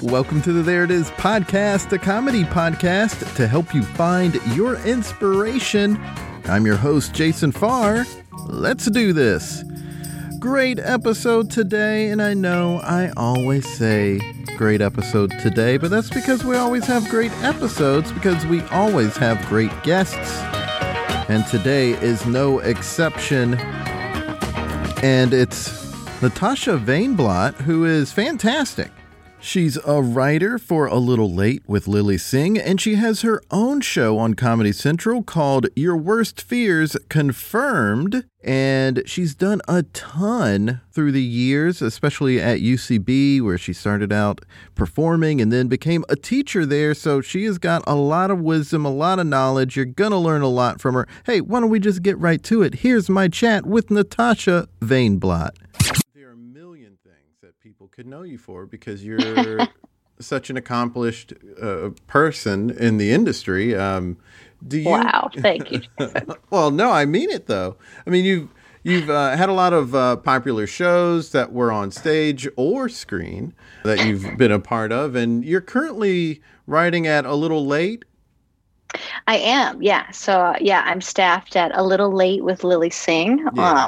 Welcome to the There It Is podcast, a comedy podcast to help you find your inspiration. I'm your host, Jason Farr. Let's do this. Great episode today, and I know I always say great episode today, but that's because we always have great episodes, because we always have great guests. And today is no exception. And it's Natasha Vaynblat, who is fantastic. She's a writer for A Little Late with Lily Singh, and she has her own show on Comedy Central called Your Worst Fears Confirmed, and she's done a ton through the years, especially at UCB, where she started out performing and then became a teacher there, so she has got a lot of wisdom, a lot of knowledge. You're going to learn a lot from her. Hey, why don't we just get right to it? Here's my chat with Natasha Vaynblat. People could know you for, because you're such an accomplished person in the industry. Do you? Wow, thank you. Well, no, I mean it though. I mean, you've had a lot of popular shows that were on stage or screen that you've been a part of, and you're currently writing at A Little Late. I am, yeah. So, I'm staffed at A Little Late with Lily Singh,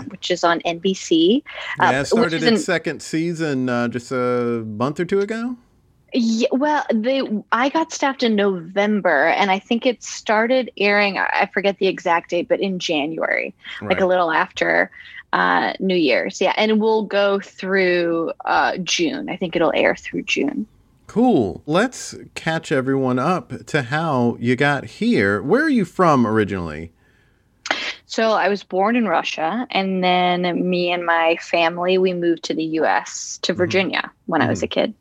which is on NBC. Yeah, it started its second season just a month or two ago. Yeah, well, I got staffed in November, and I think it started airing, I forget the exact date, but in January, like a little after New Year's. Yeah, and we'll go through June. I think it'll air through June. Cool. Let's catch everyone up to how you got here. Where are you from originally? So I was born in Russia, and then me and my family, we moved to the U.S., to Virginia when I was a kid.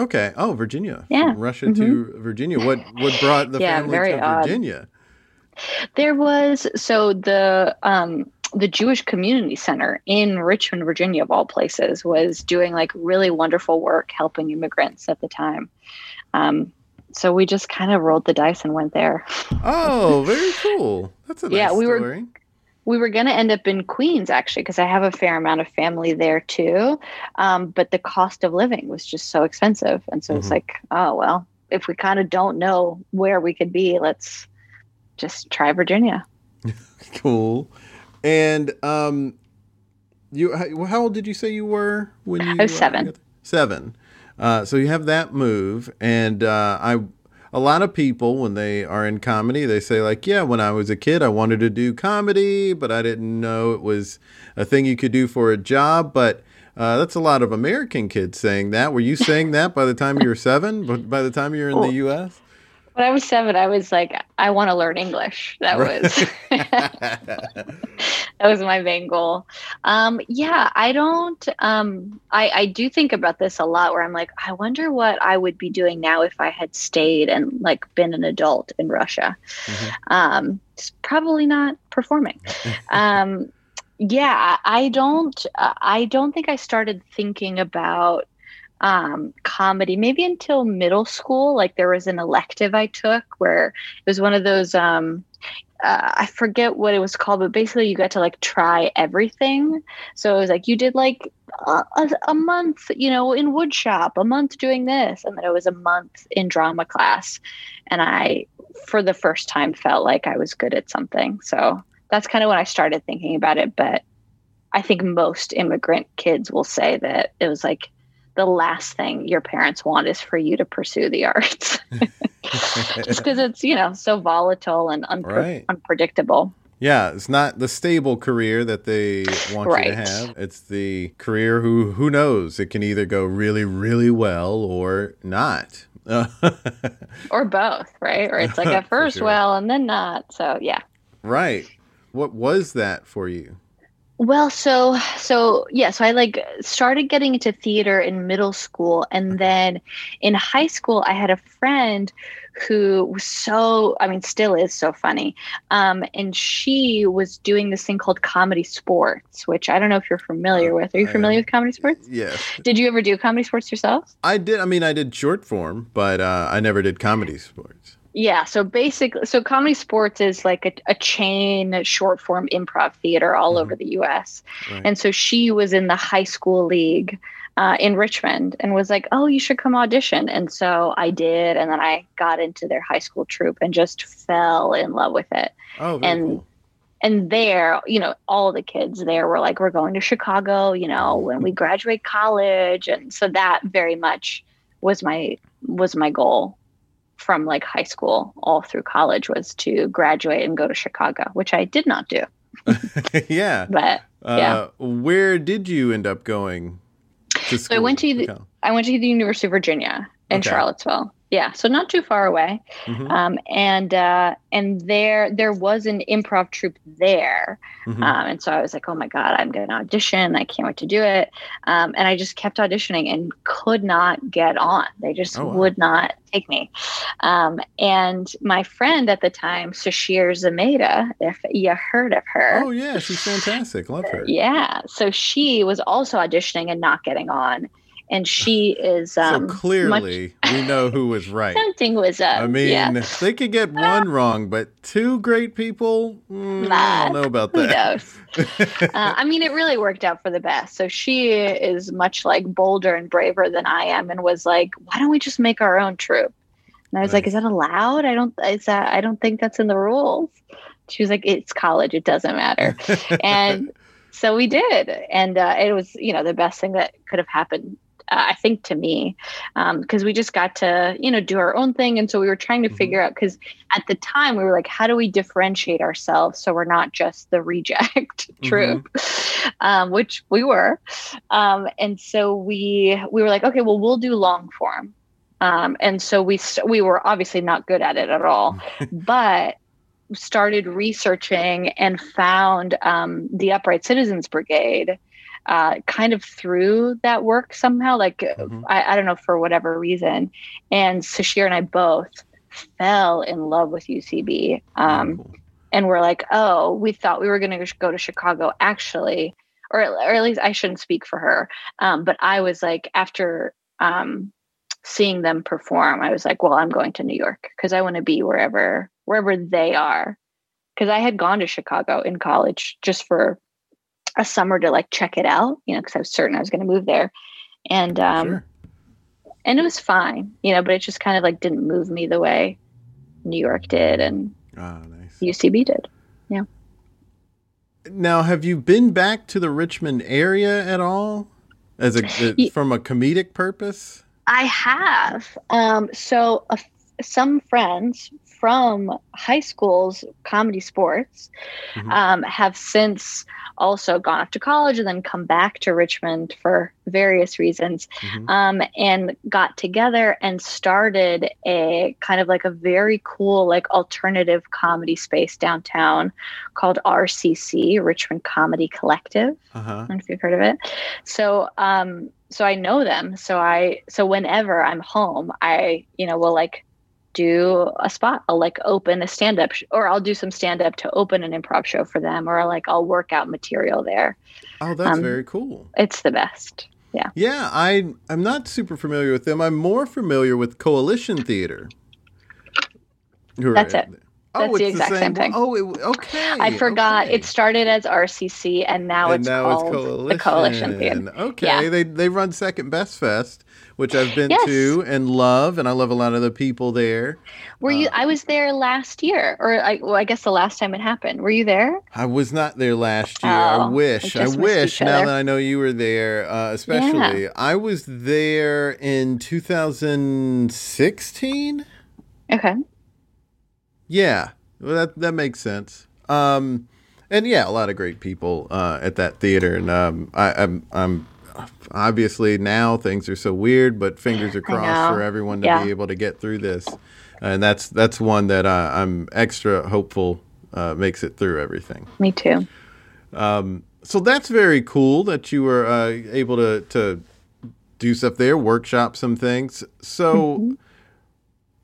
Okay. Oh, Virginia. Yeah. From Russia to Virginia. What brought the family to Virginia? There was, so the Jewish Community Center in Richmond, Virginia, of all places, was doing like really wonderful work helping immigrants at the time. So we just kind of rolled the dice and went there. Oh, very cool. That's a nice story. We were going to end up in Queens, actually, because I have a fair amount of family there, too. But the cost of living was just so expensive. And so it's like, oh, well, if we kind of don't know where we could be, let's just try Virginia. Cool. And how old did you say you were when you? I was seven. Seven. So you have that move, and a lot of people when they are in comedy, they say like, yeah, when I was a kid, I wanted to do comedy, but I didn't know it was a thing you could do for a job. But that's a lot of American kids saying that. Were you saying that by the time you were seven? But by the time you were in the U.S. When I was seven, I was like, I want to learn English. That was that was my main goal. I do think about this a lot, where I'm like, I wonder what I would be doing now if I had stayed and like been an adult in Russia. It's probably not performing. I don't think I started thinking about comedy maybe until middle school. Like there was an elective I took where it was one of those I forget what it was called, but basically you got to like try everything. So it was like you did like a month, you know, in woodshop, a month doing this, and then it was a month in drama class, and I for the first time felt like I was good at something. So that's kind of when I started thinking about it. But I think most immigrant kids will say that it was like the last thing your parents want is for you to pursue the arts. Just because it's, you know, so volatile and unpredictable. Yeah, it's not the stable career that they want you to have. It's the career who knows? It can either go really, really well or not. Or both, right? Or it's like at first well and then not. So, yeah. Right. What was that for you? Well, so I started getting into theater in middle school, and then in high school I had a friend who was still is so funny. And she was doing this thing called comedy sports, which I don't know if you're familiar with. Are you familiar with comedy sports? Yeah. Did you ever do comedy sports yourself? I did. I mean, I did short form, but I never did comedy sports. Yeah, so basically, comedy sports is like a chain short form improv theater all over the U.S. Right. And so she was in the high school league in Richmond and was like, "Oh, you should come audition." And so I did, and then I got into their high school troupe and just fell in love with it. Oh, very cool. And there, all the kids there were like, "We're going to Chicago, when we graduate college," and so that very much was my goal. From high school all through college was to graduate and go to Chicago, which I did not do. Yeah. But yeah. Where did you end up going to school? So I went to the University of Virginia in Charlottesville. Yeah. So not too far away. Mm-hmm. And there was an improv troupe there. Mm-hmm. And so I was like, "Oh my God, I'm going to audition. I can't wait to do it." And I just kept auditioning and could not get on. They just would not take me. And my friend at the time, Sasheer Zamata, if you heard of her. Oh yeah. She's fantastic. Love her. Yeah. So she was also auditioning and not getting on. And she is so clearly we know who was right. Something was up. I mean, they could get one wrong, but two great people. I don't know about that. Who knows? I mean, it really worked out for the best. So she is much bolder and braver than I am, and was like, "Why don't we just make our own troupe?" And I was like, "Is that allowed? I don't think that's in the rules." She was like, "It's college. It doesn't matter." And so we did, and it was the best thing that could have happened. I think to me, because we just got to, do our own thing. And so we were trying to figure out, because at the time we were like, how do we differentiate ourselves so we're not just the reject troupe, which we were. And so we were like, okay, well, we'll do long form. And so we were obviously not good at it at all, but started researching and found the Upright Citizens Brigade. Kind of through that work somehow, I don't know, for whatever reason. And Sasheer and I both fell in love with UCB. And we're like, "Oh, we thought we were going to go to Chicago, actually," or at least I shouldn't speak for her. But I was like, after seeing them perform, I was like, "Well, I'm going to New York because I want to be wherever they are." Because I had gone to Chicago in college just for a summer to check it out, because I was certain I was going to move there, and and it was fine, but it just kind of didn't move me the way New York did and UCB did. Yeah. Now, have you been back to the Richmond area at all as from a comedic purpose? I have. Some friends from high school's comedy sports have since also gone off to college and then come back to Richmond for various reasons, and got together and started a kind of a very cool alternative comedy space downtown called RCC, Richmond Comedy Collective. I don't know if you've heard of it. So I know them. So whenever I'm home, I will do a spot. I'll open a stand-up or I'll do some stand-up to open an improv show for them, or I'll work out material there. Oh, that's very cool. It's the best. Yeah. Yeah. I'm not super familiar with them. I'm more familiar with Coalition Theater. That's it. That's the exact same thing. Okay. I forgot. Okay. It started as RCC and now it's Coalition. The Coalition Theater. Okay. Yeah. They run Second Best Fest, which I've been to and love, and I love a lot of the people there. Were you? I was there last year, or I guess the last time it happened. Were you there? I was not there last year. I wish. I wish. Now that I know you were there, especially, I was there in 2016. Okay. Yeah, well, that makes sense. And yeah, a lot of great people at that theater, and I'm obviously now things are so weird, but fingers are crossed for everyone to be able to get through this. And that's one that I'm extra hopeful makes it through everything. Me too. So that's very cool that you were able to do stuff there, workshop some things. So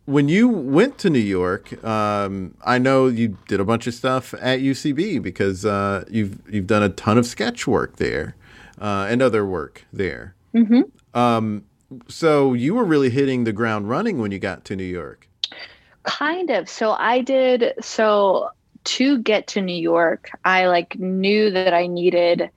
when you went to New York, I know you did a bunch of stuff at UCB because you've done a ton of sketch work there and other work there. Mm-hmm. So you were really hitting the ground running when you got to New York. Kind of. So I did. So to get to New York, I knew that I needed,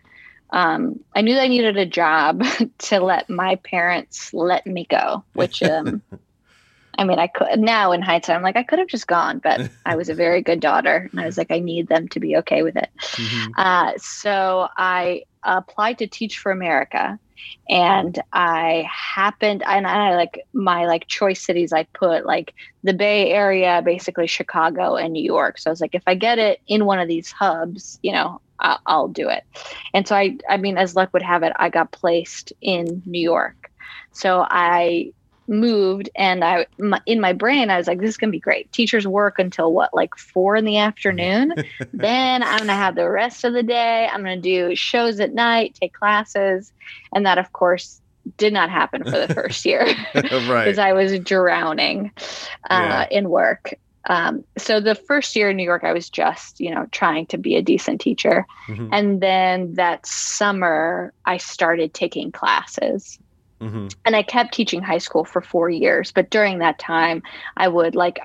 a job to let my parents let me go, which, I mean, I could now in hindsight, I'm I could have just gone, but I was a very good daughter and I was I need them to be okay with it. Mm-hmm. So I applied to Teach for America. And I happened, and I my choice cities, I put the Bay Area, basically Chicago and New York. So I was if I get it in one of these hubs, I'll do it. And so I mean, as luck would have it, I got placed in New York. So I moved and in my brain, I was this is going to be great. Teachers work until 4 in the afternoon. Then I'm going to have the rest of the day. I'm going to do shows at night, take classes. And that of course did not happen for the first year because I was drowning in work. So the first year in New York, I was just, trying to be a decent teacher. Mm-hmm. And then that summer I started taking classes. Mm-hmm. And I kept teaching high school for 4 years. But during that time, I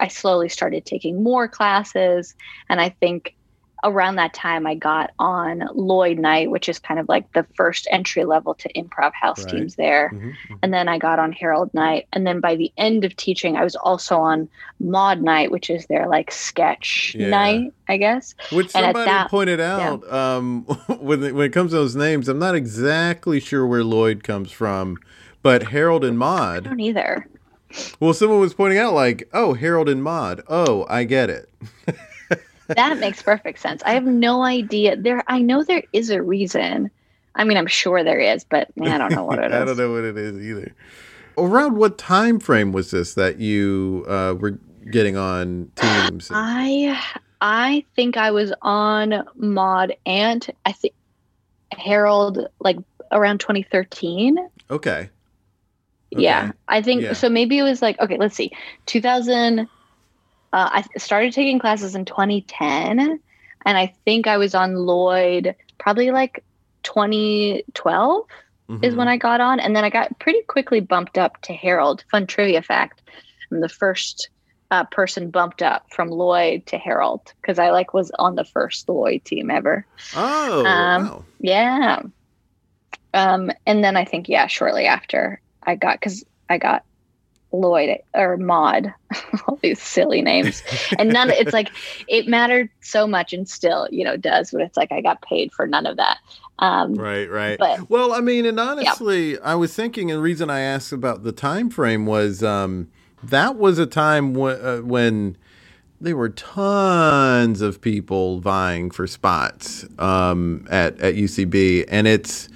slowly started taking more classes. And I think around that time, I got on Lloyd Night, which is kind of the first entry level to improv house teams there. Mm-hmm. And then I got on Harold Night. And then by the end of teaching, I was also on Maude Night, which is their sketch night, I guess. Which somebody pointed out when it comes to those names, I'm not exactly sure where Lloyd comes from. But Harold and Maude. I don't either. Well, someone was pointing out oh, Harold and Maude. Oh, I get it. That makes perfect sense. I have no idea. I know there is a reason. I mean, I'm sure there is, but I don't know what it is. I don't know what it is either. Around what time frame was this that you were getting on teams? I think I was on Maude and I think Harold around 2013. Okay. Yeah, I think so. Maybe it was okay, let's see. 2000, I started taking classes in 2010, and I think I was on Lloyd probably 2012 is when I got on. And then I got pretty quickly bumped up to Harold. Fun trivia fact. I'm the first person bumped up from Lloyd to Harold because I was on the first Lloyd team ever. Oh, wow. Yeah. And then I think, shortly after I got Lloyd or Maude, all these silly names, and none. It's it mattered so much, and still, it does. But it's I got paid for none of that. Right. But, well, I mean, and honestly, I was thinking, and the reason I asked about the time frame was that was a time when there were tons of people vying for spots at UCB, and it's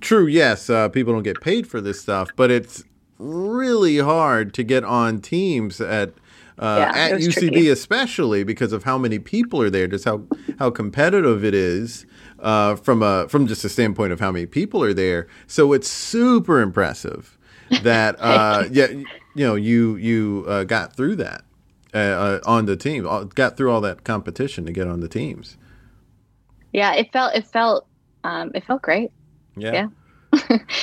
true. Yes, people don't get paid for this stuff, but it's really hard to get on teams at UCB, tricky. Especially because of how many people are there, just how competitive it is from just the standpoint of how many people are there. So it's super impressive that you got through that. On the team, got through all that competition to get on the teams. Yeah, it felt great. Yeah.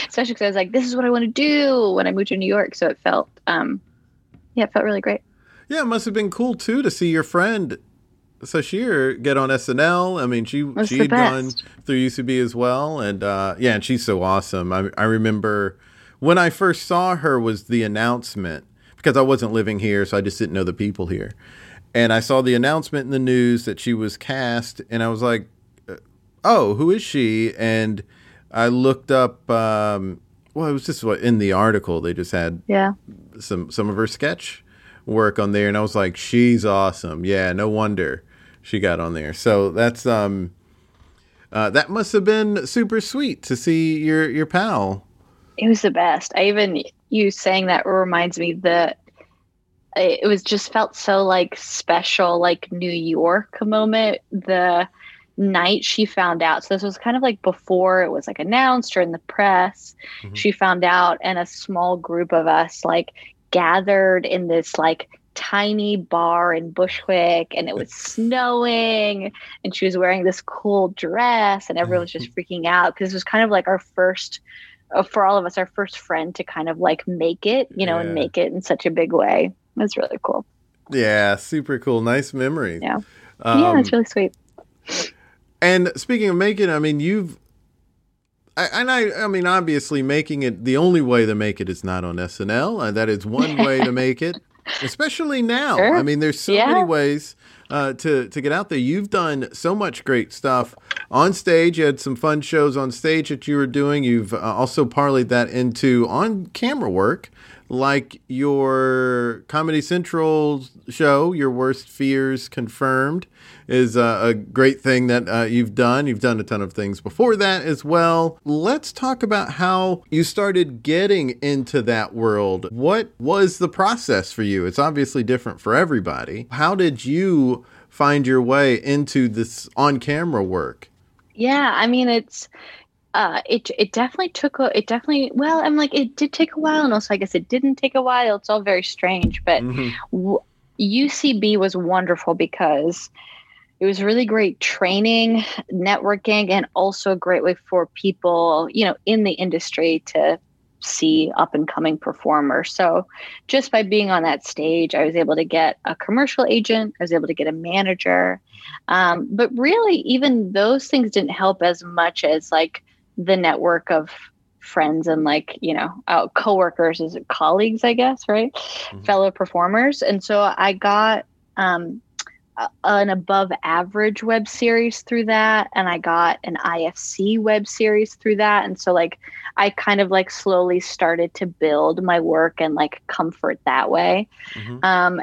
Especially because I was this is what I want to do when I moved to New York. So it felt, it felt really great. Yeah, it must have been cool too to see your friend Sasheer get on SNL. I mean, she had gone through UCB as well, and and she's so awesome. I remember when I first saw her was the announcement. Because I wasn't living here, so I just didn't know the people here. And I saw the announcement in the news that she was cast, and I was like, oh, who is she? And I looked up, it was just in the article. They just had some of her sketch work on there, and I was like, she's awesome. Yeah, no wonder she got on there. So that's that must have been super sweet to see your pal. It was the best. You saying that reminds me that it felt so special, New York moment. The night she found out. So this was kind of like before it was like announced or in the press. Mm-hmm. She found out, and a small group of us like gathered in this like tiny bar in Bushwick, and it was snowing, and she was wearing this cool dress, and everyone was just freaking out because it was kind of like our first, for all of us, our first friend to kind of like make it, you know, and make it in such a big way. It was really cool. Yeah, super cool. Nice memory. Yeah. Yeah, it's really sweet. And speaking of making, I mean, I mean, obviously making it, the only way to make it is not on SNL. That is one way to make it, especially now. Sure. I mean, there's so many ways to get out there. You've done so much great stuff on stage. You had some fun shows on stage that you were doing. You've also parlayed that into on-camera work, like your Comedy Central show, Your Worst Fears Confirmed, is a great thing that you've done. You've done a ton of things before that as well. Let's talk about how you started getting into that world. What was the process for you? It's obviously different for everybody. How did you find your way into this on-camera work? Yeah, I mean, it did take a while, and also I guess it didn't take a while. It's all very strange, but UCB was wonderful because it was really great training, networking, and also a great way for people, you know, in the industry to see up and coming performers. So just by being on that stage, I was able to get a commercial agent. I was able to get a manager. But really, even those things didn't help as much as like the network of friends and like, you know, coworkers as colleagues, I guess, right? Mm-hmm. Fellow performers. And so I got an above average web series through that. And I got an IFC web series through that. And so like, I kind of like slowly started to build my work and like comfort that way. Mm-hmm.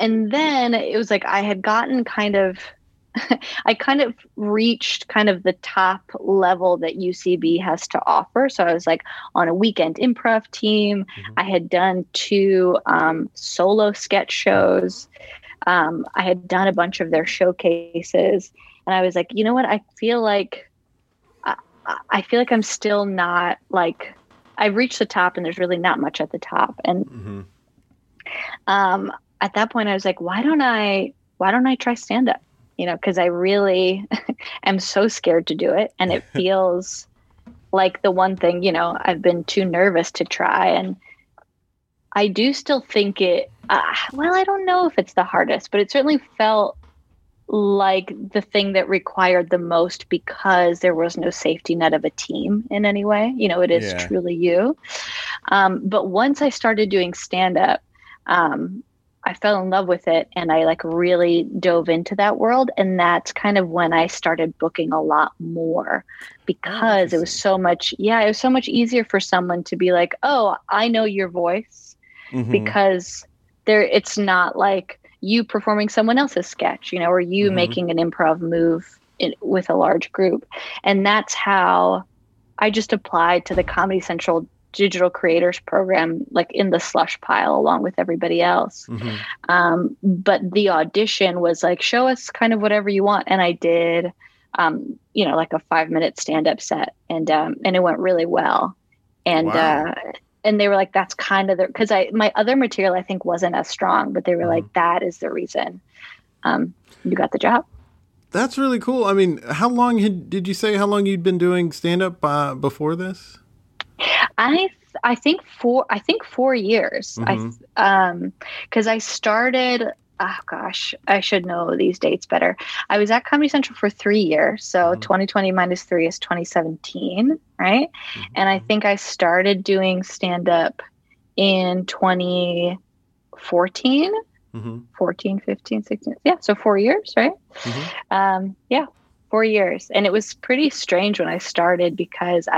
And then it was like, I had gotten kind of, I kind of reached kind of the top level that UCB has to offer. So I was like on a weekend improv team. Mm-hmm. I had done 2 solo sketch shows. I had done a bunch of their showcases, and I was like, you know what? I feel like I'm still not like, I've reached the top and there's really not much at the top. And at that point I was like, why don't I try stand up? You know, because I really am so scared to do it. And it feels like the one thing, you know, I've been too nervous to try. And I do still think it, I don't know if it's the hardest, but it certainly felt like the thing that required the most because there was no safety net of a team in any way. You know, it is truly you. But once I started doing stand-up, I fell in love with it, and I like really dove into that world. And that's kind of when I started booking a lot more because it was so much easier for someone to be like, oh, I know your voice because it's not like you performing someone else's sketch, you know, or you making an improv move with a large group. And that's how I just applied to the Comedy Central Digital Creators Program, like in the slush pile along with everybody else. But the audition was like, show us kind of whatever you want. And I did, you know, like a 5-minute stand-up set, and it went really well. And, and they were like, that's kind of the, cause my other material I think wasn't as strong, but they were like, that is the reason, you got the job. That's really cool. I mean, did you say how long you'd been doing stand-up before this? I think 4 years. Cause I started, I should know these dates better. I was at Comedy Central for 3 years. So 2020 minus 3 is 2017. Right. And I think I started doing stand up in 2014, 14, 15, 16. Yeah. So 4 years. Right. Yeah. 4 years. And it was pretty strange when I started because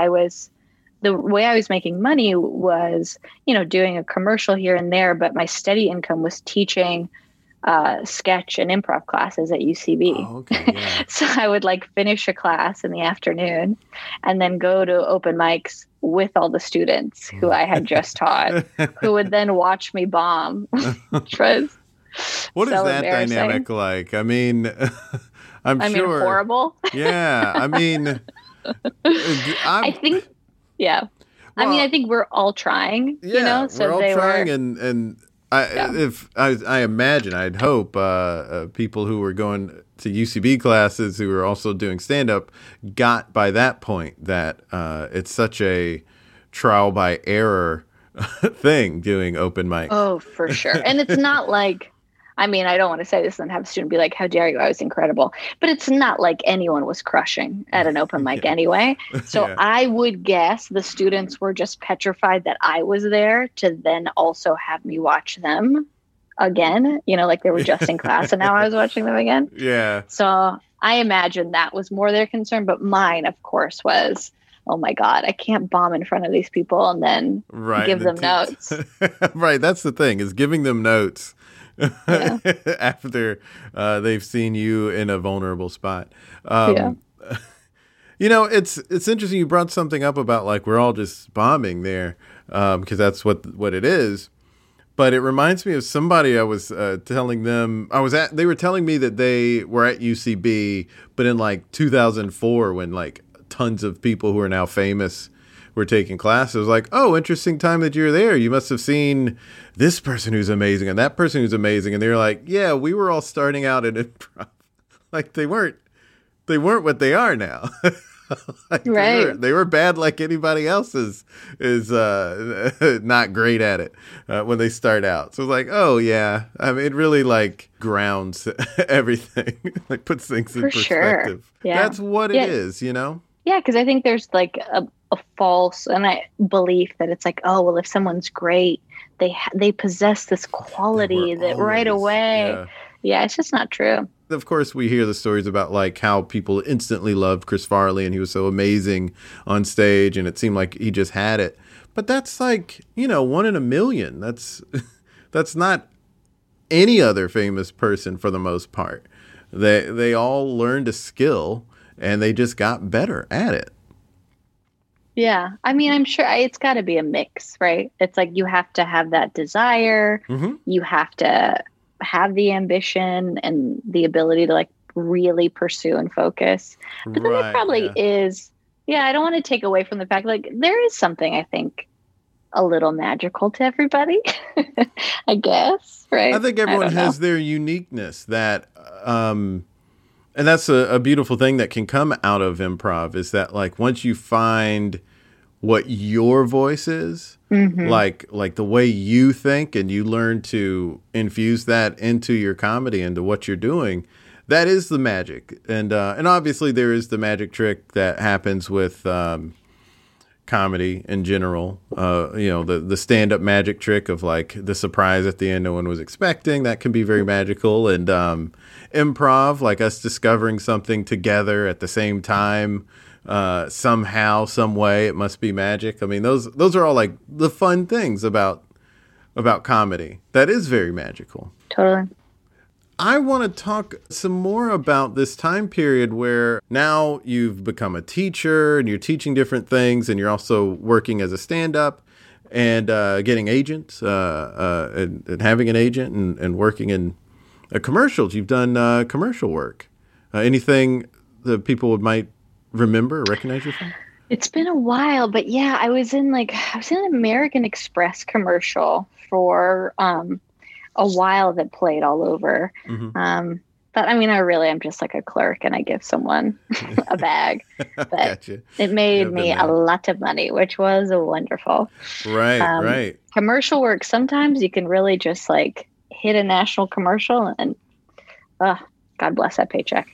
the way I was making money was, you know, doing a commercial here and there, but my steady income was teaching sketch and improv classes at UCB. Oh, okay, yeah. So I would like finish a class in the afternoon and then go to open mics with all the students who I had just taught, who would then watch me bomb, which was What is that dynamic like? I mean, I mean, horrible. Yeah. I mean, I think. Yeah. Well, I mean, I think we're all trying, you know, so we're all trying. I imagine, I'd hope people who were going to UCB classes who were also doing stand-up got by that point that it's such a trial by error thing doing open mics. Oh, for sure. And it's not like, I mean, I don't want to say this and have a student be like, how dare you? I was incredible. But it's not like anyone was crushing at an open mic anyway. So I would guess the students were just petrified that I was there to then also have me watch them again. You know, like they were just in class and now I was watching them again. Yeah. So I imagine that was more their concern. But mine, of course, was, oh my God, I can't bomb in front of these people and then give them notes. Right. That's the thing, is giving them notes. Yeah. After they've seen you in a vulnerable spot. You know, it's interesting. You brought something up about like we're all just bombing there because that's what it is. But it reminds me of somebody I was telling them I was at. They were telling me that they were at UCB, but in like 2004 when like tons of people who are now famous were taking classes. It was like, oh, interesting time that you're there. You must have seen this person who's amazing and that person who's amazing. And they were like, yeah, we were all starting out in improv. Like they weren't what they are now. Like, right. They were bad like anybody else is not great at it when they start out. So it's like, oh yeah. I mean, it really like grounds everything. Like puts things in perspective. Sure. Yeah. That's what it is, you know? Yeah, because I think there's like a false belief that it's like, oh, well, if someone's great, they possess this quality that right away. Yeah, it's just not true. Of course, we hear the stories about like how people instantly loved Chris Farley and he was so amazing on stage and it seemed like he just had it. But that's like, you know, one in a million. That's not any other famous person for the most part. They all learned a skill and they just got better at it. Yeah. I mean, I'm sure it's got to be a mix, right? It's like you have to have that desire. Mm-hmm. You have to have the ambition and the ability to like really pursue and focus. But then there probably is. Yeah. I don't want to take away from the fact like there is something I think a little magical to everybody, I guess. Right. I think everyone has their uniqueness that, and that's a beautiful thing that can come out of improv is that like once you find what your voice is, mm-hmm. like the way you think and you learn to infuse that into your comedy, into what you're doing, that is the magic. And obviously there is the magic trick that happens with comedy in general. You know, the stand-up magic trick of like the surprise at the end no one was expecting. That can be very magical. And improv, like us discovering something together at the same time, somehow, some way, it must be magic. I mean, those are all like the fun things about comedy. That is very magical. Totally. I want to talk some more about this time period where now you've become a teacher and you're teaching different things and you're also working as a stand-up and getting agents and having an agent and working in commercials. You've done commercial work. Anything that people might remember or recognize you from? It's been a while, but yeah, I was in an American Express commercial for a while that played all over. Mm-hmm. But I mean, I'm just like a clerk and I give someone a bag, but gotcha. It made me a lot of money, which was wonderful. Right. Commercial work. Sometimes you can really just like hit a national commercial and God bless that paycheck.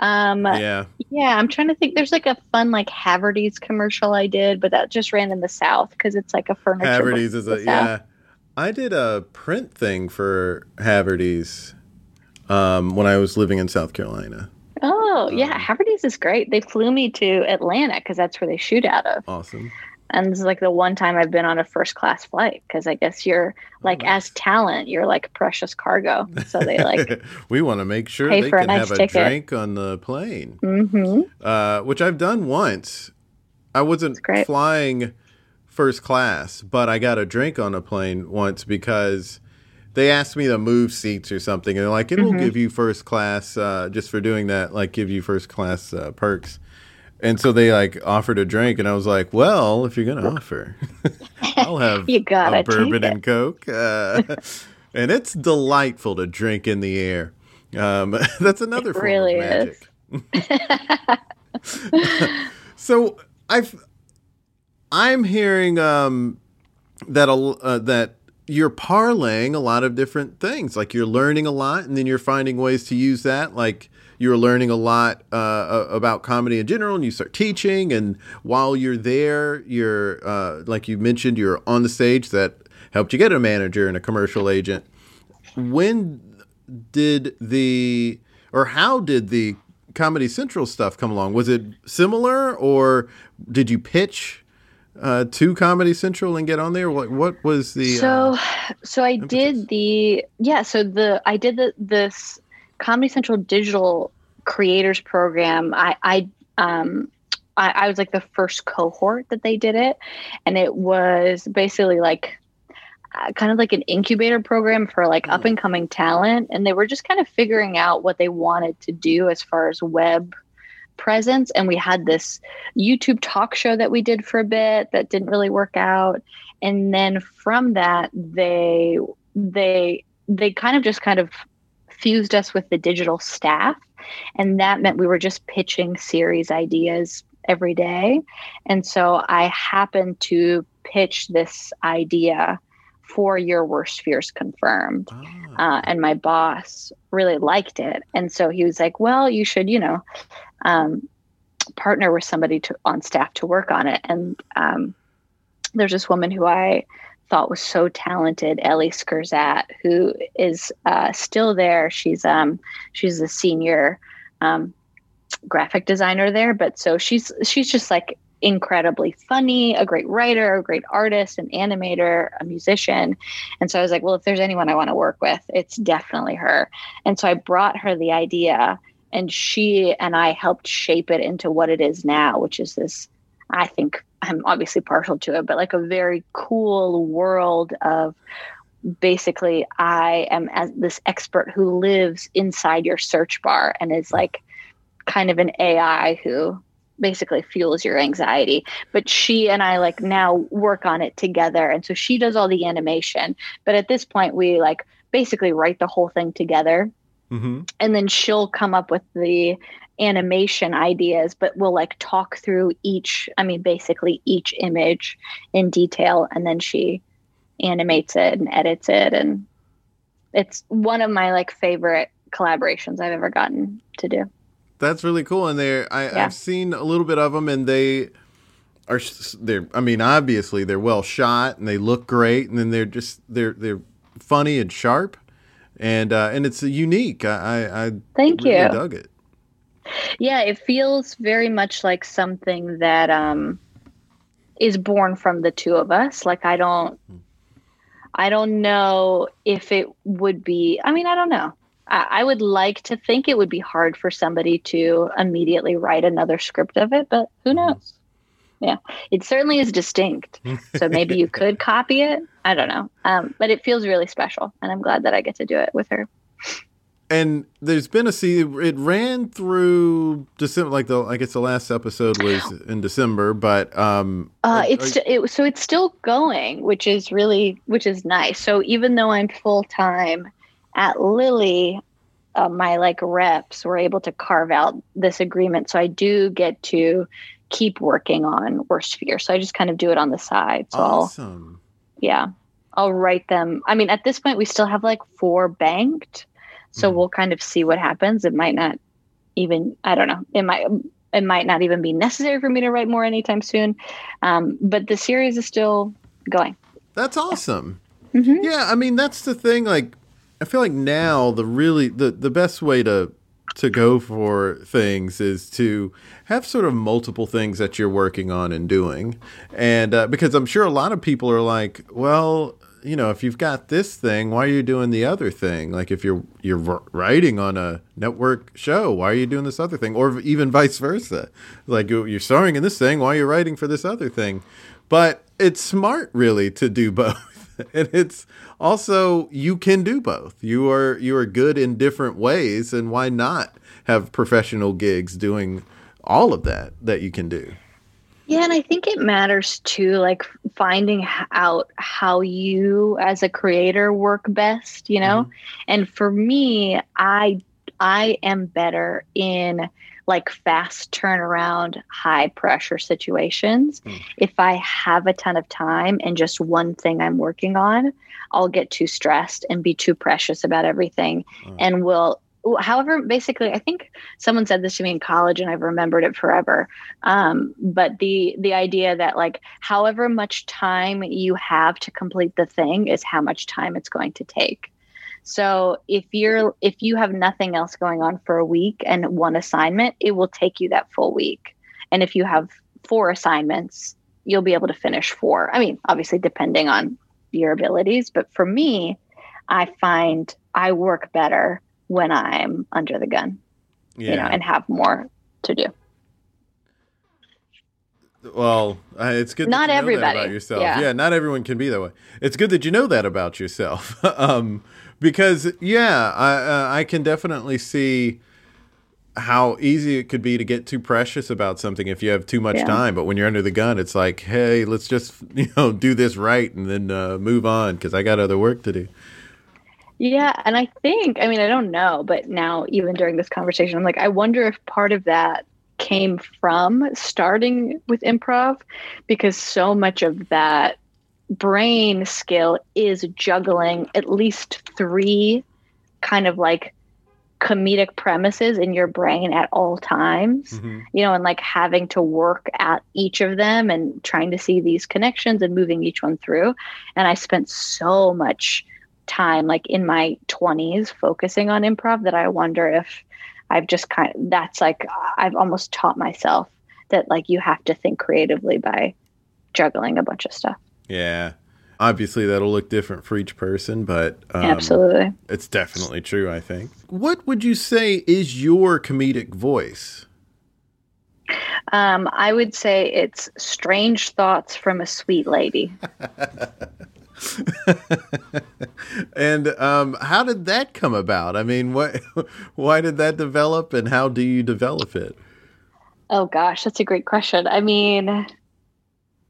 Yeah. I'm trying to think. There's like a fun, like Haverty's commercial I did, but that just ran in the South. Cause it's like a furniture. Haverty's is I did a print thing for Haverty's when I was living in South Carolina. Oh, yeah. Haverty's is great. They flew me to Atlanta because that's where they shoot out of. Awesome. And this is like the one time I've been on a first-class flight because I guess you're like, as talent, you're like precious cargo. So they like we want to make sure they can have a drink on the plane, mm-hmm. Which I've done once. I wasn't flying first class, but I got a drink on a plane once because they asked me to move seats or something, and they're like, it'll give you first class just for doing that, like give you first class perks. And so they like offered a drink, and I was like, well, if you're going to offer, I'll have a bourbon and Coke. And it's delightful to drink in the air. That's another it form really of magic. Is. So I'm hearing that you're parlaying a lot of different things. Like you're learning a lot, and then you're finding ways to use that. Like you're learning a lot about comedy in general, and you start teaching. And while you're there, you're like you mentioned, you're on the stage. That helped you get a manager and a commercial agent. How did the Comedy Central stuff come along? Was it similar, or did you pitch to Comedy Central and get on there? What was the I did this Comedy Central Digital Creators Program. I was like the first cohort that they did it, and it was basically like kind of like an incubator program for like up and coming talent. And they were just kind of figuring out what they wanted to do as far as web presence. And we had this YouTube talk show that we did for a bit that didn't really work out. And then from that, they kind of fused us with the digital staff. And that meant we were just pitching series ideas every day. And so I happened to pitch this idea for Your Worst Fears Confirmed. And my boss really liked it. And so he was like, well, you should, partner with somebody on staff to work on it. And there's this woman who I thought was so talented, Ellie Skurzat, who is still there. She's a senior graphic designer there. But so she's just like incredibly funny, a great writer, a great artist, an animator, a musician. And so I was like, well, if there's anyone I want to work with, it's definitely her. And so I brought her the idea, and she and I helped shape it into what it is now, which is this, I think I'm obviously partial to it, but like a very cool world of basically I am as this expert who lives inside your search bar and is like kind of an AI who basically fuels your anxiety. But she and I like now work on it together. And so she does all the animation. But at this point, we like basically write the whole thing together. Mm-hmm. And then she'll come up with the animation ideas, but we'll like talk through basically each image in detail. And then she animates it and edits it. And it's one of my like favorite collaborations I've ever gotten to do. That's really cool, and I've seen a little bit of them, and obviously they're well shot, and they look great, and then they're funny and sharp, and it's unique. I dug it. Yeah, it feels very much like something that is born from the two of us. Like I don't know if it would be. I don't know. I would like to think it would be hard for somebody to immediately write another script of it, but who knows? Yeah, it certainly is distinct. So maybe you could copy it. I don't know. But it feels really special, and I'm glad that I get to do it with her. And there's been it ran through December, I guess the last episode was in December, but so it's still going, which is nice. So even though I'm full time at Lily, my like reps were able to carve out this agreement. So I do get to keep working on Worst Fear. So I just kind of do it on the side. So awesome. I'll write them. At this point we still have like 4 banked. So we'll kind of see what happens. It might not even, I don't know. It might not even be necessary for me to write more anytime soon. But the series is still going. That's awesome. Yeah. Mm-hmm. Yeah. That's the thing. Like, I feel like now the best way to go for things is to have sort of multiple things that you're working on and doing. And because I'm sure a lot of people are like, well, if you've got this thing, why are you doing the other thing? Like if you're writing on a network show, why are you doing this other thing? Or even vice versa. Like you're starring in this thing, why are you writing for this other thing? But it's smart really to do both. And it's also, you can do both. You are good in different ways, and why not have professional gigs doing all of that you can do? Yeah, and I think it matters too, like finding out how you as a creator work best, you know? Mm-hmm. And for me, I am better in like fast turnaround, high pressure situations. Mm. If I have a ton of time and just one thing I'm working on, I'll get too stressed and be too precious about everything. Mm. And however, basically, I think someone said this to me in college and I've remembered it forever. But the idea that like, however much time you have to complete the thing is how much time it's going to take. So if you have nothing else going on for a week and one assignment, it will take you that full week. And if you have 4 assignments, you'll be able to finish 4. I mean, obviously depending on your abilities, but for me, I find I work better when I'm under the gun, you know, and have more to do. Well, it's good. Not that you know everybody. That about yourself. Yeah, not everyone can be that way. It's good that you know that about yourself, because I can definitely see how easy it could be to get too precious about something if you have too much time. But when you're under the gun, it's like, hey, let's just do this right and then move on because I got other work to do. Yeah, and I think, I mean, I don't know, but now even during this conversation, I'm like, I wonder if part of that came from starting with improv, because so much of that brain skill is juggling at least 3 kind of like comedic premises in your brain at all times, and like having to work at each of them and trying to see these connections and moving each one through. And I spent so much time like in my 20s focusing on improv that I wonder if I've just I've almost taught myself that like you have to think creatively by juggling a bunch of stuff. Yeah. Obviously that'll look different for each person, but absolutely, it's definitely true, I think. What would you say is your comedic voice? I would say it's strange thoughts from a sweet lady. And how did that come about? I mean, why did that develop, and how do you develop it? Oh gosh, that's a great question. I mean,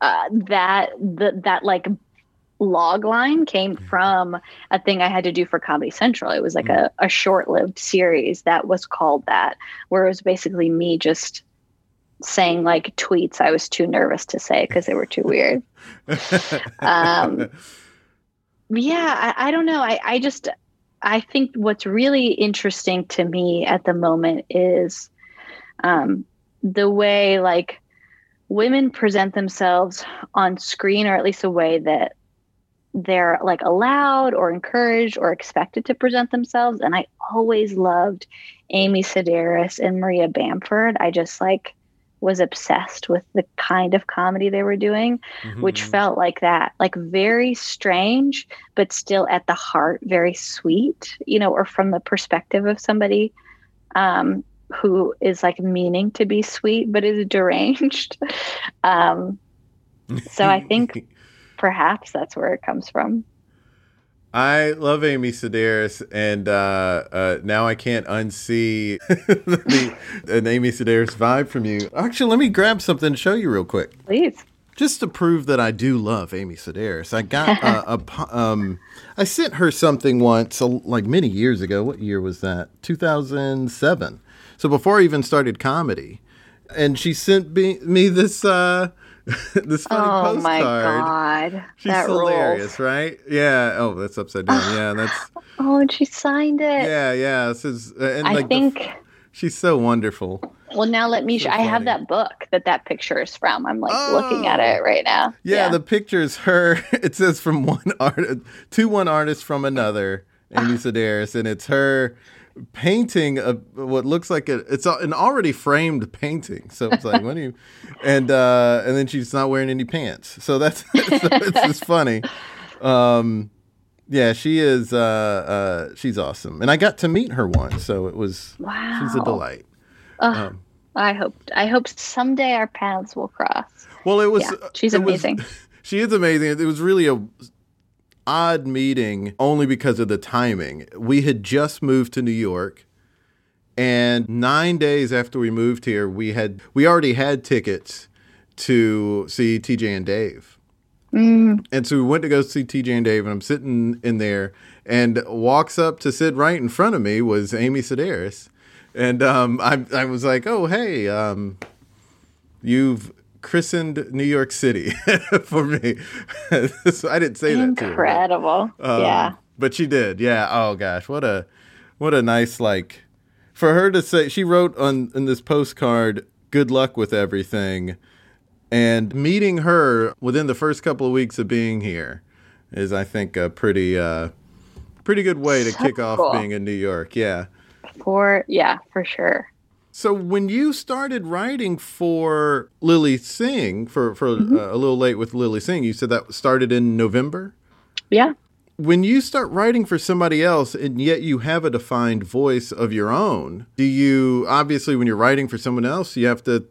that like log line came from a thing I had to do for Comedy Central. It was like a short-lived series that was called that, where it was basically me just saying like tweets I was too nervous to say because they were too weird. I don't know. I think what's really interesting to me at the moment is the way like women present themselves on screen, or at least a way that they're like allowed or encouraged or expected to present themselves. And I always loved Amy Sedaris and Maria Bamford. I just like was obsessed with the kind of comedy they were doing, which felt like that, like very strange, but still at the heart, very sweet, or from the perspective of somebody who is like meaning to be sweet, but is deranged. So I think perhaps that's where it comes from. I love Amy Sedaris, and now I can't unsee an Amy Sedaris vibe from you. Actually, let me grab something to show you real quick. Please. Just to prove that I do love Amy Sedaris, I got I sent her something once, like many years ago. What year was that? 2007. So before I even started comedy, and she sent me this. This funny postcard. My god, she's that hilarious, rolls. Right? Yeah. Oh, that's upside down. Yeah, that's. Oh, and she signed it. Yeah. This is. And I think she's so wonderful. Well, now let me. I have that book that picture is from. I'm like looking at it right now. Yeah, the picture is her. It says from one artist to one artist from another, Amy Sedaris, and it's her painting of what looks like it's an already framed painting, so it's like when you and then she's not wearing any pants, so that's so it's just funny. She is she's awesome, and I got to meet her once, so it was she's a delight. I hope someday our paths will cross. Well, she's amazing. She is amazing. It was really odd meeting only because of the timing. We had just moved to New York, and 9 days after we moved here, we already had tickets to see TJ and Dave. Mm. And so we went to go see TJ and Dave, and I'm sitting in there, and walks up to sit right in front of me was Amy Sedaris. And I was like, oh, hey, you've christened New York City for me. So I didn't say that to her. Incredible. Yeah. But she did. Yeah. Oh, gosh. What a nice, like, for her to say, she wrote in this postcard, good luck with everything. And meeting her within the first couple of weeks of being here is, I think, a pretty good way to kick off being in New York. Yeah. For sure. So when you started writing for Lily Singh, for mm-hmm. A Little Late with Lily Singh, you said that started in November? Yeah. When you start writing for somebody else, and yet you have a defined voice of your own, obviously when you're writing for someone else, you have to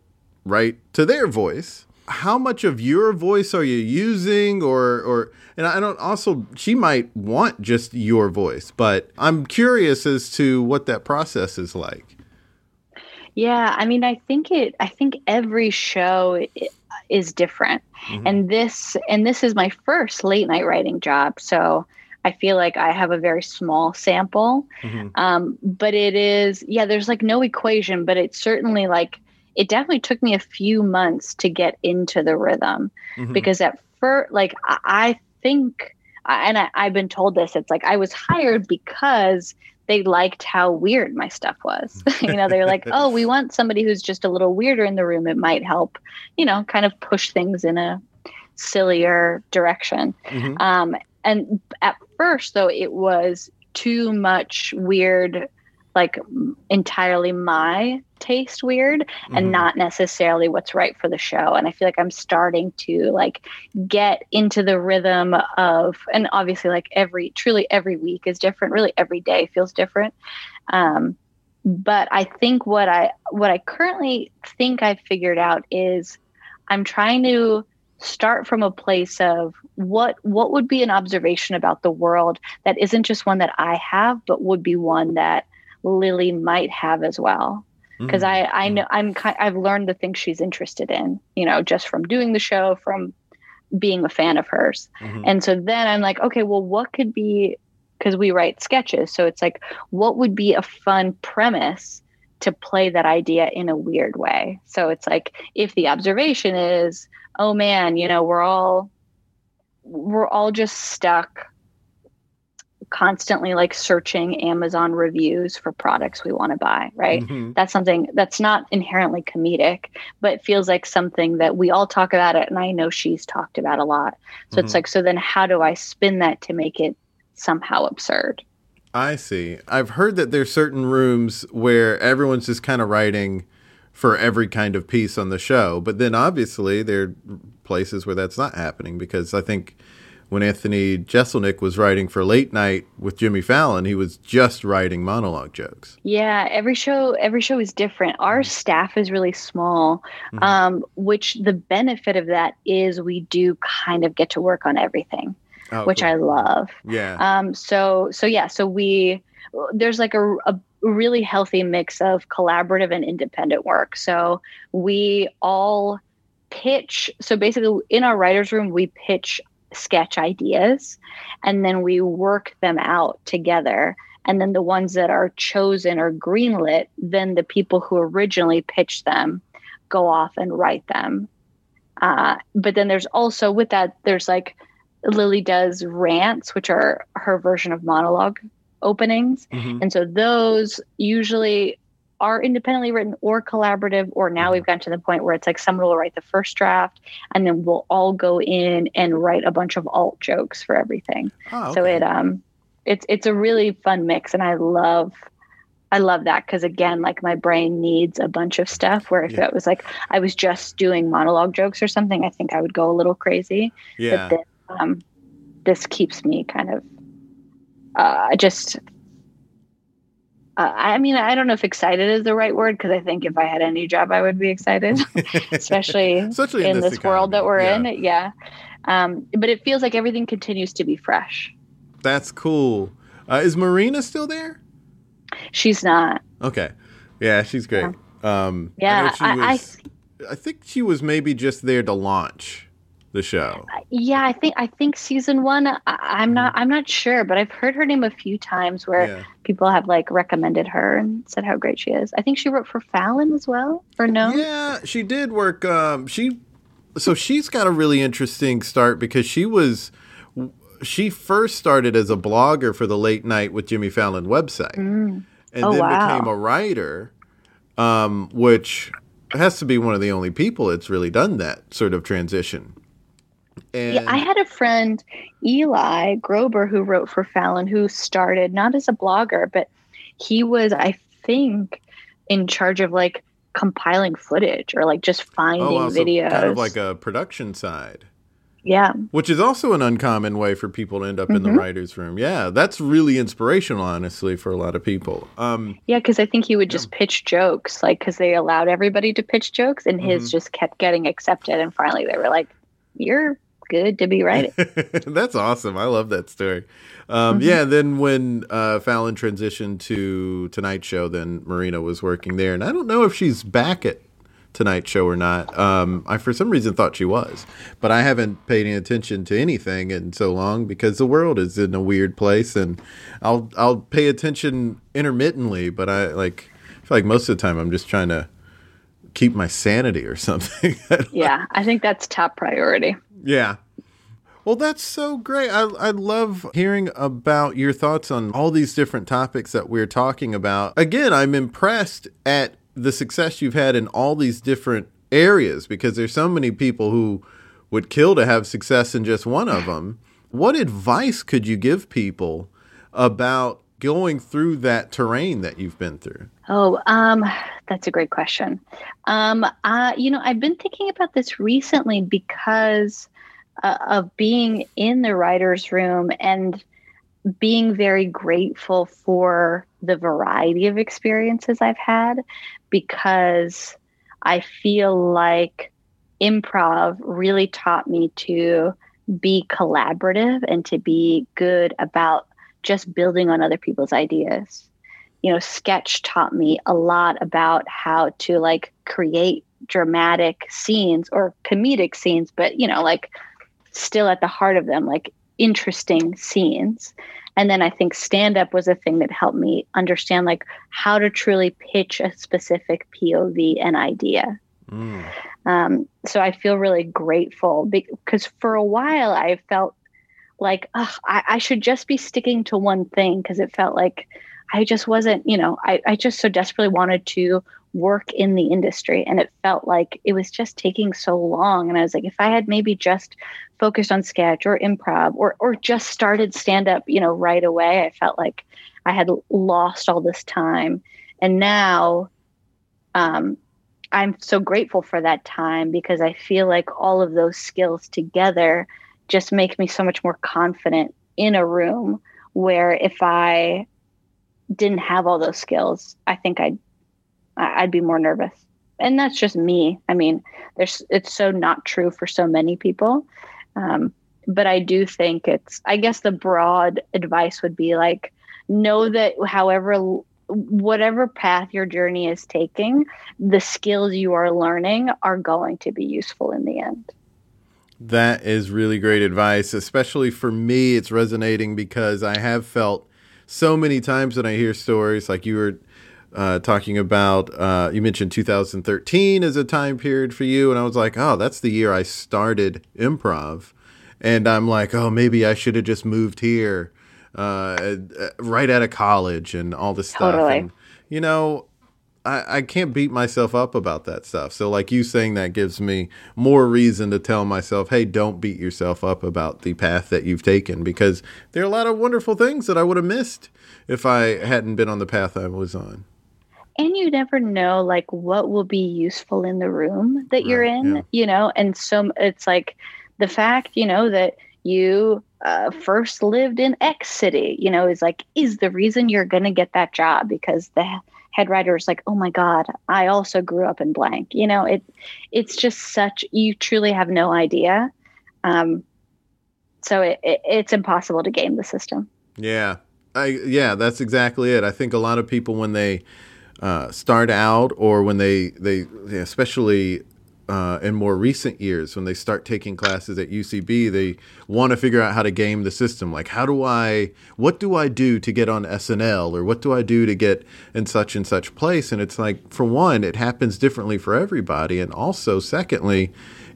write to their voice. How much of your voice are you using or and I don't also, she might want just your voice, but I'm curious as to what that process is like. Yeah. I mean, I think every show is different. Mm-hmm. And this is my first late night writing job. So I feel like I have a very small sample, mm-hmm. But it is, yeah, there's like no equation, but it's certainly like, it definitely took me a few months to get into the rhythm mm-hmm. because at first, like I think, and I've been told this, it's like I was hired because they liked how weird my stuff was. You know, they're like, oh, we want somebody who's just a little weirder in the room. It might help, you know, kind of push things in a sillier direction. Mm-hmm. And at first, though, it was too much weird, like entirely my taste weird and mm-hmm. not necessarily what's right for the show. And I feel like I'm starting to like get into the rhythm of, and obviously like truly every week is different. Really every day feels different. But I think what I currently think I've figured out is I'm trying to start from a place of what would be an observation about the world that isn't just one that I have, but would be one that Lily might have as well, because I know I've learned the things she's interested in, you know, just from doing the show, from being a fan of hers, mm-hmm. and so then I'm like, okay, well, what could be, because we write sketches, so it's like, what would be a fun premise to play that idea in a weird way? So it's like, if the observation is, oh man, you know, we're all just stuck constantly like searching Amazon reviews for products we want to buy, right? Mm-hmm. That's something that's not inherently comedic, but feels like something that we all talk about it. And I know she's talked about a lot. So mm-hmm. it's like, so then how do I spin that to make it somehow absurd? I see. I've heard that there's certain rooms where everyone's just kind of writing for every kind of piece on the show. But then obviously there are places where that's not happening, because I think when Anthony Jeselnik was writing for Late Night with Jimmy Fallon, he was just writing monologue jokes. Yeah, every show is different. Our staff is really small, mm-hmm. Which the benefit of that is we do kind of get to work on everything, which cool. I love. Yeah. There's like a really healthy mix of collaborative and independent work. So we all pitch. So basically, in our writers' room, we pitch sketch ideas, and then we work them out together. And then the ones that are chosen or greenlit, then the people who originally pitched them go off and write them. But then there's also with that, there's like Lily does rants, which are her version of monologue openings. Mm-hmm. And so those usually are independently written or collaborative, or now we've gotten to the point where it's like someone will write the first draft and then we'll all go in and write a bunch of alt jokes for everything. Oh, okay. So it's a really fun mix, and I love that, because again, like my brain needs a bunch of stuff, where if it was like I was just doing monologue jokes or something, I think I would go a little crazy. Yeah. But then, this keeps me kind of I mean, I don't know if excited is the right word, because I think if I had any job, I would be excited, especially in this world that we're in. Yeah. But it feels like everything continues to be fresh. That's cool. Is Marina still there? She's not. Okay. Yeah, she's great. Yeah, I think she was maybe just there to launch the show. Yeah, I think season one. I'm not sure, but I've heard her name a few times where people have like recommended her and said how great she is. I think she wrote for Fallon as well, or no? Yeah, she did work. She's got a really interesting start because she first started as a blogger for the Late Night with Jimmy Fallon website, and became a writer, which has to be one of the only people that's really done that sort of transition. And yeah, I had a friend, Eli Grober, who wrote for Fallon, who started not as a blogger, but he was, I think, in charge of like compiling footage or like just finding videos. Kind of like a production side. Yeah. Which is also an uncommon way for people to end up in the writer's room. Yeah, that's really inspirational, honestly, for a lot of people. Because I think he would just pitch jokes, like, because they allowed everybody to pitch jokes, and his just kept getting accepted, and finally they were like, you're good to be writing. That's awesome. I love that story. Yeah, then when Fallon transitioned to Tonight's Show, then Marina was working there, and I don't know if she's back at Tonight Show or not. I for some reason thought she was, but I haven't paid any attention to anything in so long because the world is in a weird place, and I'll pay attention intermittently, but I feel like most of the time I'm just trying to keep my sanity or something. I think that's top priority. Yeah. Well, that's so great. I love hearing about your thoughts on all these different topics that we're talking about. Again, I'm impressed at the success you've had in all these different areas, because there's so many people who would kill to have success in just one of them. What advice could you give people about going through that terrain that you've been through? That's a great question. I've been thinking about this recently because of being in the writer's room and being very grateful for the variety of experiences I've had, because I feel like improv really taught me to be collaborative and to be good about just building on other people's ideas. You know, sketch taught me a lot about how to like create dramatic scenes or comedic scenes, but you know, like still at the heart of them, like interesting scenes. And then I think stand-up was a thing that helped me understand like how to truly pitch a specific POV and idea. So I feel really grateful because for a while I felt like I should just be sticking to one thing, because it felt like I just wasn't, you know, I just so desperately wanted to work in the industry, and it felt like it was just taking so long. And I was like, if I had maybe just focused on sketch or improv or just started stand up, you know, right away, I felt like I had lost all this time. And now I'm so grateful for that time, because I feel like all of those skills together just make me so much more confident in a room, where if I didn't have all those skills, I think I'd be more nervous. And that's just me. I mean, it's so not true for so many people. But I do think I guess the broad advice would be like, know that whatever path your journey is taking, the skills you are learning are going to be useful in the end. That is really great advice. Especially for me, it's resonating, because I have felt so many times when I hear stories like you were talking about, you mentioned 2013 as a time period for you. And I was like, that's the year I started improv. And I'm like, maybe I should have just moved here right out of college and all this stuff. Totally. And, you know, I can't beat myself up about that stuff. So like you saying that gives me more reason to tell myself, hey, don't beat yourself up about the path that you've taken, because there are a lot of wonderful things that I would have missed if I hadn't been on the path I was on. And you never know, like, what will be useful in the room that you're in, you know? And so it's like the fact, you know, that you first lived in X city, you know, is the reason you're going to get that job, because the head writer is like, oh my God, I also grew up in blank. You know, it's just you truly have no idea. So it's impossible to game the system. Yeah. Yeah, that's exactly it. I think a lot of people when they start out or when they especially in more recent years, when they start taking classes at UCB, they want to figure out how to game the system. Like, what do I do to get on SNL, or what do I do to get in such and such place? And it's like, for one, it happens differently for everybody. And also, secondly,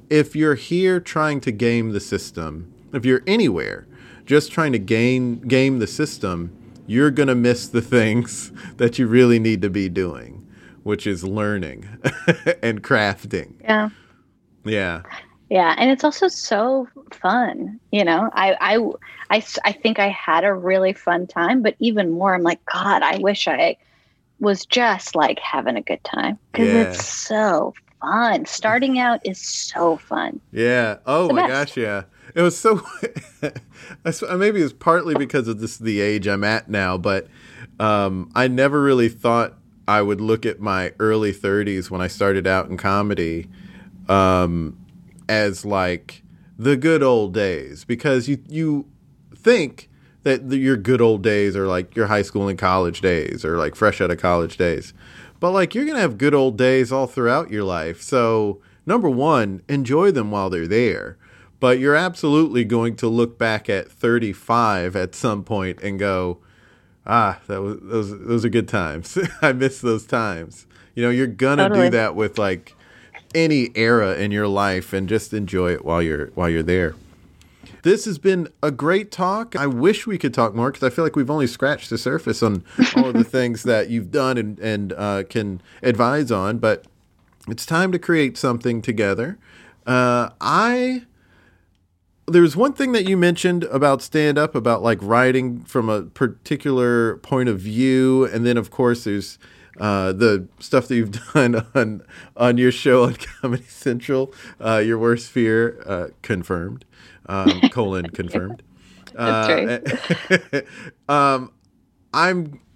if you're here trying to game the system, if you're anywhere just trying to game the system, you're going to miss the things that you really need to be doing, which is learning and crafting. Yeah. Yeah. Yeah. And it's also so fun. You know, I think I had a really fun time, but even more, I'm like, God, I wish I was just like having a good time, because it's so fun. Starting out is so fun. Yeah. Oh my gosh. Yeah. It was so, maybe it's partly because of the age I'm at now, but I never really thought I would look at my early 30s when I started out in comedy as like the good old days, because you think that your good old days are like your high school and college days, or like fresh out of college days, but like you're going to have good old days all throughout your life. So number one, enjoy them while they're there. But you're absolutely going to look back at 35 at some point and go, those are good times. I miss those times. You know, you're gonna do that with like any era in your life, and just enjoy it while you're there. This has been a great talk. I wish we could talk more, because I feel like we've only scratched the surface on all of the things that you've done and can advise on. But it's time to create something together. There's one thing that you mentioned about stand-up, about like writing from a particular point of view. And then, of course, there's the stuff that you've done on your show on Comedy Central, Your Worst Fear Confirmed, Confirmed. That's right.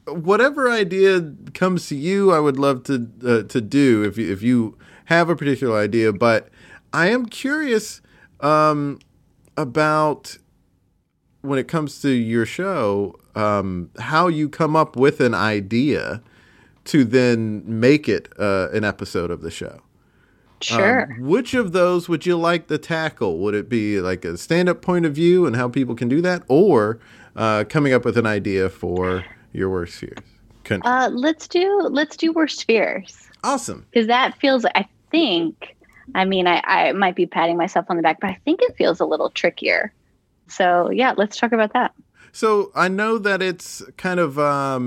Whatever idea comes to you, I would love to do if you have a particular idea. But I am curious about when it comes to your show, how you come up with an idea to then make it an episode of the show. Sure. Which of those would you like to tackle? Would it be like a stand-up point of view and how people can do that, or coming up with an idea for Your Worst Fears? Let's do Worst Fears. Awesome. Because that feels, I might be patting myself on the back, but I think it feels a little trickier. So yeah, let's talk about that. So I know that it's kind of a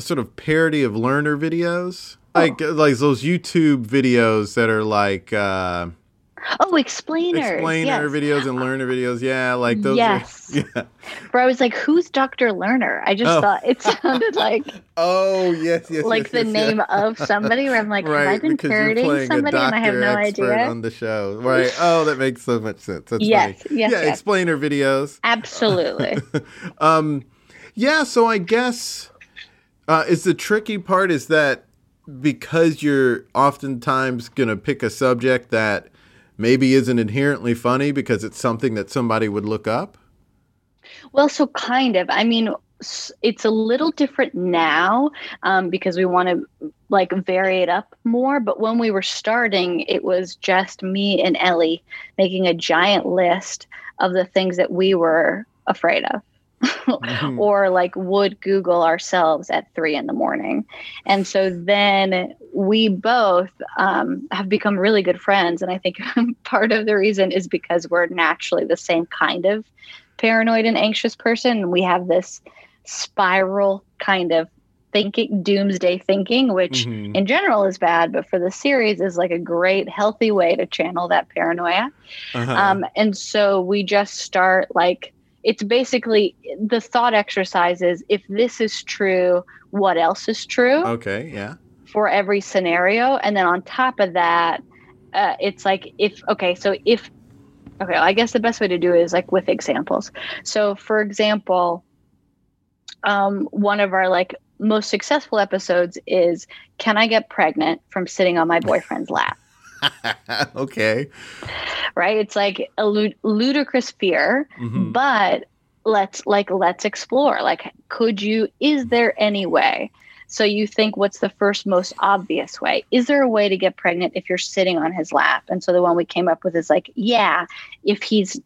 sort of parody of learner videos, like those YouTube videos that are like explainer videos and learner videos. Yeah, like those. Yes. Yeah. Where I was like, who's Dr. Learner? I just thought it sounded like yes, like the name of somebody. Where I'm like, right, have I been parodying somebody and I have no idea on the show? Right. Oh, that makes so much sense. That's funny. Yes. Explainer videos. Absolutely. Yeah. So I guess it's the tricky part is that because you're oftentimes gonna pick a subject that maybe isn't inherently funny because it's something that somebody would look up? Well, so kind of. I mean, it's a little different now because we want to like vary it up more. But when we were starting, it was just me and Ellie making a giant list of the things that we were afraid of. Or like would Google ourselves at 3 a.m. And so then we both have become really good friends. And I think part of the reason is because we're naturally the same kind of paranoid and anxious person. And we have this spiral kind of thinking, doomsday thinking, which in general is bad, but for the series is like a great healthy way to channel that paranoia. And so we just start like, it's basically the thought exercises. If this is true, what else is true? Okay, yeah. For every scenario. And then on top of that, it's like I guess the best way to do it is like with examples. So for example, one of our like most successful episodes is, can I get pregnant from sitting on my boyfriend's lap? Okay. Right? It's like a ludicrous fear, mm-hmm. but let's explore. Like, is there any way? So you think, what's the first most obvious way? Is there a way to get pregnant if you're sitting on his lap? And so the one we came up with is like, yeah, if he's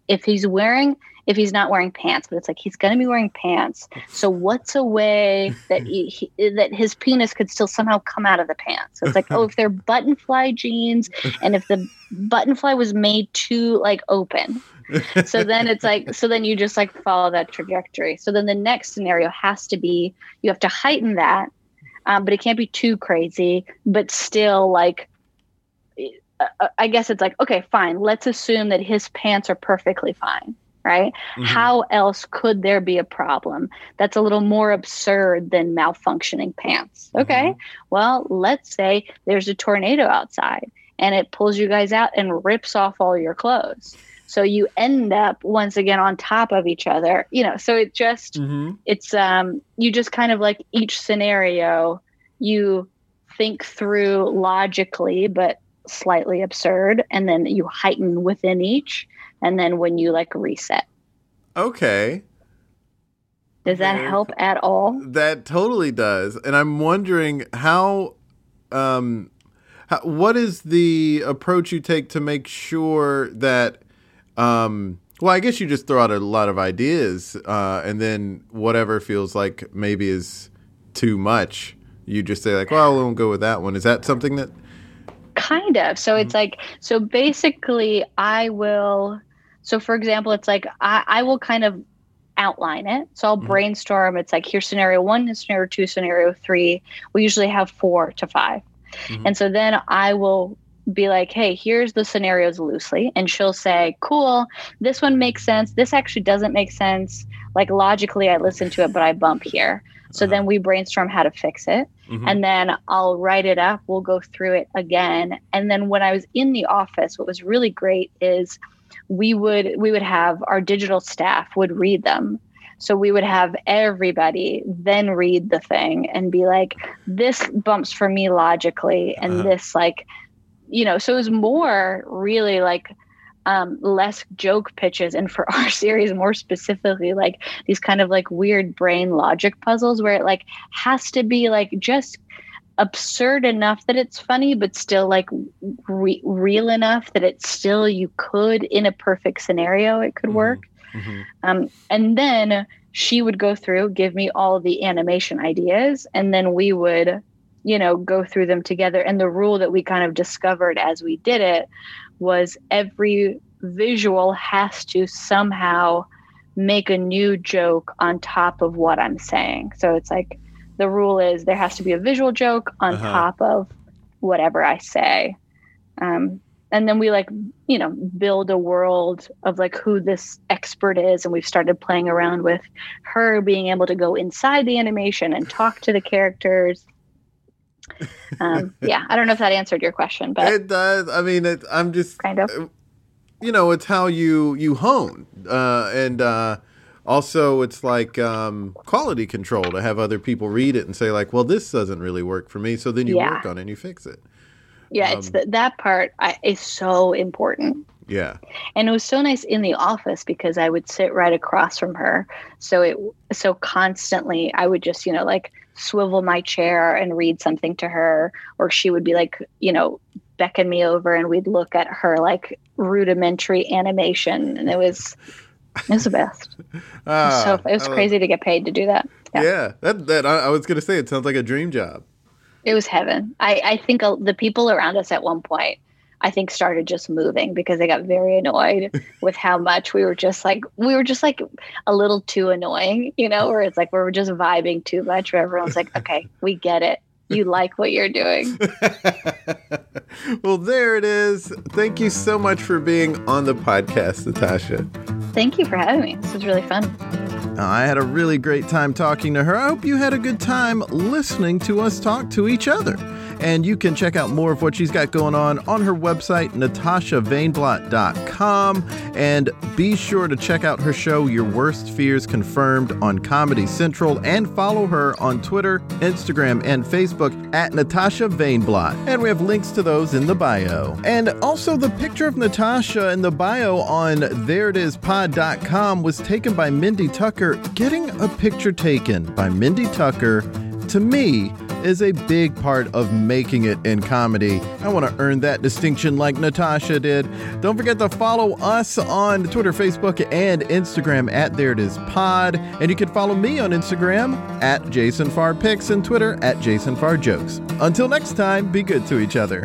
not wearing pants, but it's like, he's going to be wearing pants. So what's a way that that his penis could still somehow come out of the pants? So it's like, if they're button fly jeans, and if the button fly was made too open. So then it's like, you just follow that trajectory. So then the next scenario has to be, you have to heighten that. But it can't be too crazy, but still I guess it's like, okay, fine. Let's assume that his pants are perfectly fine. Right? Mm-hmm. How else could there be a problem that's a little more absurd than malfunctioning pants? Okay. Mm-hmm. Well, let's say there's a tornado outside and it pulls you guys out and rips off all your clothes. So you end up once again on top of each other, so it just, mm-hmm. it's, you just kind of each scenario you think through logically, but slightly absurd. And then you heighten within each. And then when you reset. Okay. Does that help at all? That totally does. And I'm wondering what is the approach you take to make sure that, I guess you just throw out a lot of ideas and then whatever feels like maybe is too much, you just say we won't go with that one. Is that something that? Kind of. So it's so basically I will. So, for example, it's I will kind of outline it. So I'll brainstorm. It's here's scenario 1, here's scenario 2, scenario 3. We usually have 4 to 5. Mm-hmm. And so then I will be hey, here's the scenarios loosely. And she'll say, cool, this one makes sense. This actually doesn't make sense. Logically, I listen to it, but I bump here. So then we brainstorm how to fix it. Mm-hmm. And then I'll write it up. We'll go through it again. And then when I was in the office, what was really great is we would have our digital staff would read them. So we would have everybody then read the thing and be this bumps for me logically. And this so it was more really less joke pitches. And for our series, more specifically, these kind of weird brain logic puzzles where it has to be just absurd enough that it's funny, but still real enough that it's still, you could, in a perfect scenario, it could work. Mm-hmm. And then she would go through, give me all the animation ideas, and then we would, go through them together. And the rule that we kind of discovered as we did it was every visual has to somehow make a new joke on top of what I'm saying. So it's the rule is there has to be a visual joke on top of whatever I say. And then we build a world of who this expert is. And we've started playing around with her being able to go inside the animation and talk to the characters. I don't know if that answered your question, but it does. I mean, I'm just kind of, it's how you hone, and also it's quality control to have other people read it and say this doesn't really work for me. So then you work on it and you fix it. Yeah, it's that part is so important. Yeah. And it was so nice in the office because I would sit right across from her. So constantly I would just, swivel my chair and read something to her, or she would be beckon me over and we'd look at her rudimentary animation. And it was the best. It was crazy to get paid to do that. Yeah. I was going to say, it sounds like a dream job. It was heaven. I think the people around us at one point, I think, started just moving because they got very annoyed with how much we were just a little too annoying, where it's we were just vibing too much, where everyone's okay, we get it. You like what you're doing. Well, there it is. Thank you so much for being on the podcast, Natasha. Thank you for having me. This was really fun. I had a really great time talking to her. I hope you had a good time listening to us talk to each other. And you can check out more of what she's got going on her website, natashavaynblat.com. And be sure to check out her show, Your Worst Fears Confirmed, on Comedy Central. And follow her on Twitter, Instagram, and Facebook at Natasha Vaynblat. And we have links to those in the bio. And also the picture of Natasha in the bio on thereitispod.com was taken by Mindy Tucker. Getting a picture taken by Mindy Tucker, to me, is a big part of making it in comedy. I want to earn that distinction like Natasha did. Don't forget to follow us on Twitter, Facebook, and Instagram at ThereItIsPod. And you can follow me on Instagram at JasonFarPics and Twitter at JasonFarJokes. Until next time, be good to each other.